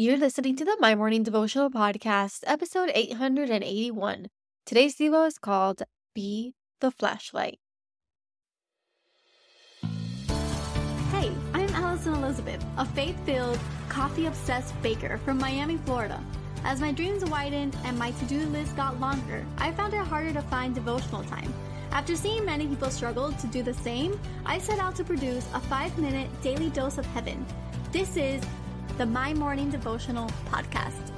You're listening to the My Morning Devotional Podcast, episode 881. Today's Devo is called Be the Flashlight. Hey, I'm Allison Elizabeth, a faith-filled, coffee-obsessed baker from Miami, Florida. As my dreams widened and my to-do list got longer, I found it harder to find devotional time. After seeing many people struggle to do the same, I set out to produce a 5-minute daily dose of heaven. This is the My Morning Devotional Podcast.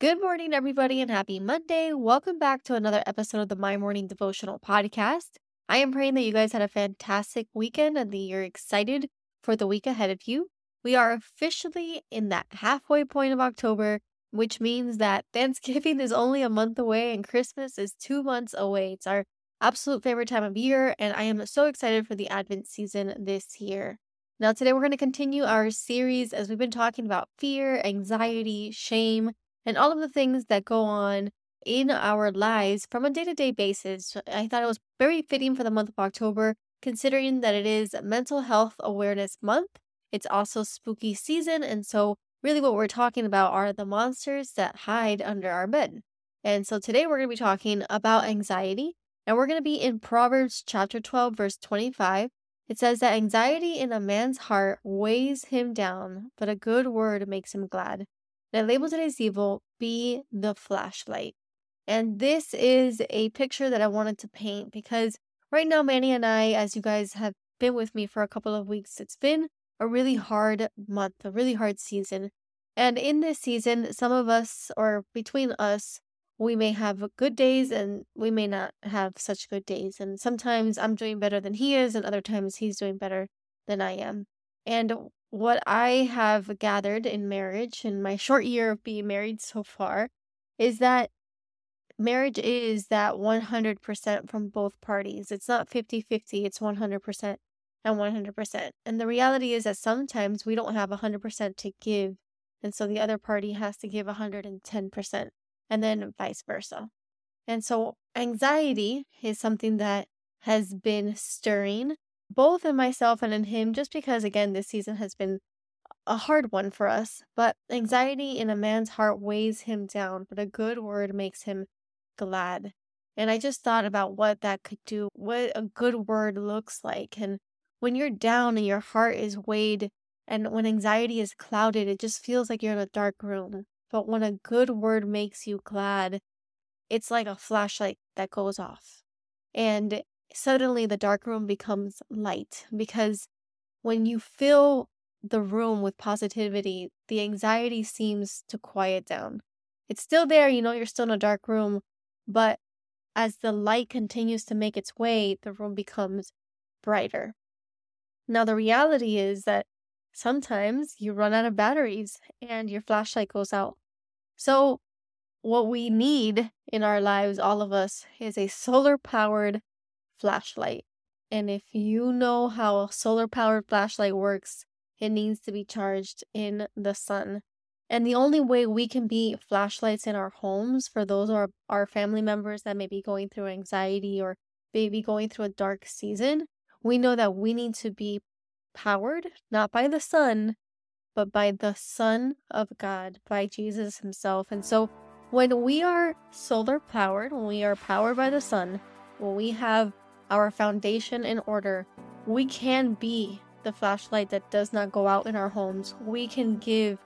Good morning, everybody, and happy Monday. Welcome back to another episode of the My Morning Devotional Podcast. I am praying that you guys had a fantastic weekend and that you're excited for the week ahead of you. We are officially in that halfway point of October, which means that Thanksgiving is only a month away and Christmas is 2 months away. It's our absolute favorite time of year, and I am so excited for the Advent season this year. Now, today we're going to continue our series as we've been talking about fear, anxiety, shame, and all of the things that go on in our lives from a day-to-day basis. I thought it was very fitting for the month of October, considering that it is Mental Health Awareness Month. It's also spooky season, and so really what we're talking about are the monsters that hide under our bed. And so today we're going to be talking about anxiety, and we're going to be in Proverbs chapter 12, verse 25. It says that anxiety in a man's heart weighs him down, but a good word makes him glad. And I label today's evil, Be the Flashlight. And this is a picture that I wanted to paint because right now Manny and I, as you guys have been with me for a couple of weeks, it's been a really hard month, a really hard season. And in this season, some of us, or between us, we may have good days and we may not have such good days. And sometimes I'm doing better than he is, and other times he's doing better than I am. And what I have gathered in marriage, in my short year of being married so far, is that marriage is that 100% from both parties. It's not 50-50, it's 100%. And 100%. And the reality is that sometimes we don't have 100% to give. And so the other party has to give 110%, and then vice versa. And so anxiety is something that has been stirring both in myself and in him, just because, again, this season has been a hard one for us. But anxiety in a man's heart weighs him down, but a good word makes him glad. And I just thought about what that could do, what a good word looks like. And when you're down and your heart is weighed, and when anxiety is clouded, it just feels like you're in a dark room. But when a good word makes you glad, it's like a flashlight that goes off. And suddenly the dark room becomes light, because when you fill the room with positivity, the anxiety seems to quiet down. It's still there, you know, you're still in a dark room, but as the light continues to make its way, the room becomes brighter. Now, the reality is that sometimes you run out of batteries and your flashlight goes out. So what we need in our lives, all of us, is a solar-powered flashlight. And if you know how a solar-powered flashlight works, it needs to be charged in the sun. And the only way we can be flashlights in our homes for those of our family members that may be going through anxiety or maybe going through a dark season, we know that we need to be powered, not by the sun, but by the Son of God, by Jesus himself. And so when we are solar powered, when we are powered by the sun, when we have our foundation in order, we can be the flashlight that does not go out in our homes. We can give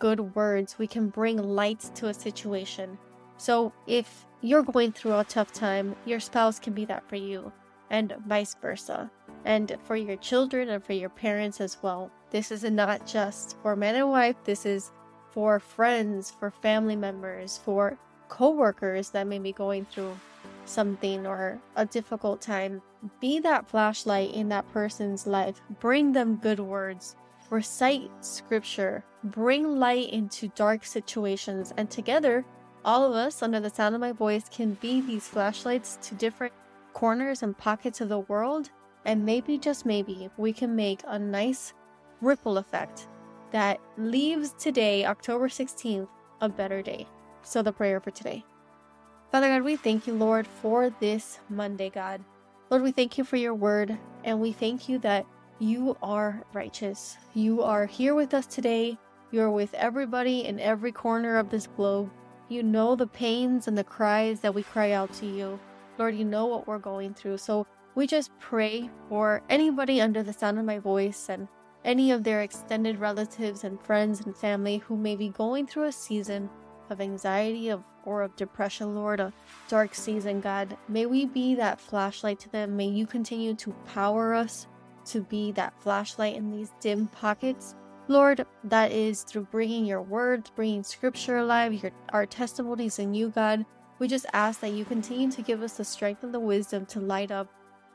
good words. We can bring light to a situation. So if you're going through a tough time, your spouse can be that for you, and vice versa, and for your children and for your parents as well. This is not just for man and wife, this is for friends, for family members, for co-workers that may be going through something or a difficult time. Be that flashlight in that person's life. Bring them good words. Recite scripture. Bring light into dark situations. And together, all of us, under the sound of my voice, can be these flashlights to different corners and pockets of the world, and maybe, just maybe, we can make a nice ripple effect that leaves today, October 16th, a better day. So the prayer for today. Father God, we thank you, Lord, for this Monday, God. Lord, we thank you for your word, and we thank you that you are righteous. You are here with us today. You are with everybody in every corner of this globe. You know the pains and the cries that we cry out to you. Lord, you know what we're going through. So we just pray for anybody under the sound of my voice and any of their extended relatives and friends and family who may be going through a season of anxiety or of depression, Lord, a dark season, God. May we be that flashlight to them. May you continue to power us to be that flashlight in these dim pockets, Lord. That is through bringing your words, bringing scripture alive, our testimonies in you, God. We just ask that you continue to give us the strength and the wisdom to light up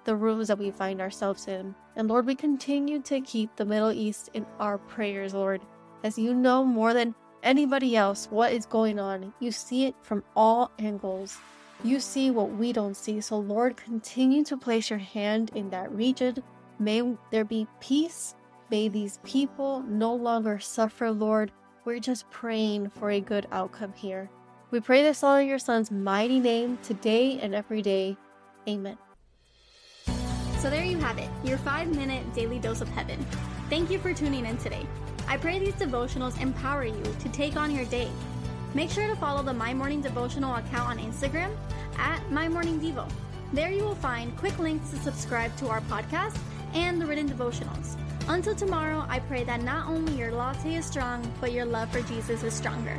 the rooms that we find ourselves in. And Lord, we continue to keep the Middle East in our prayers, Lord, as you know more than anybody else what is going on. You see it from all angles. You see what we don't see. So Lord, continue to place your hand in that region. May there be peace. May these people no longer suffer, Lord. We're just praying for a good outcome here. We pray this all in your Son's mighty name, today and every day. Amen. So there you have it, your 5-minute daily dose of heaven. Thank you for tuning in today. I pray these devotionals empower you to take on your day. Make sure to follow the My Morning Devotional account on Instagram at mymorningdevo. There you will find quick links to subscribe to our podcast and the written devotionals. Until tomorrow, I pray that not only your latte is strong, but your love for Jesus is stronger.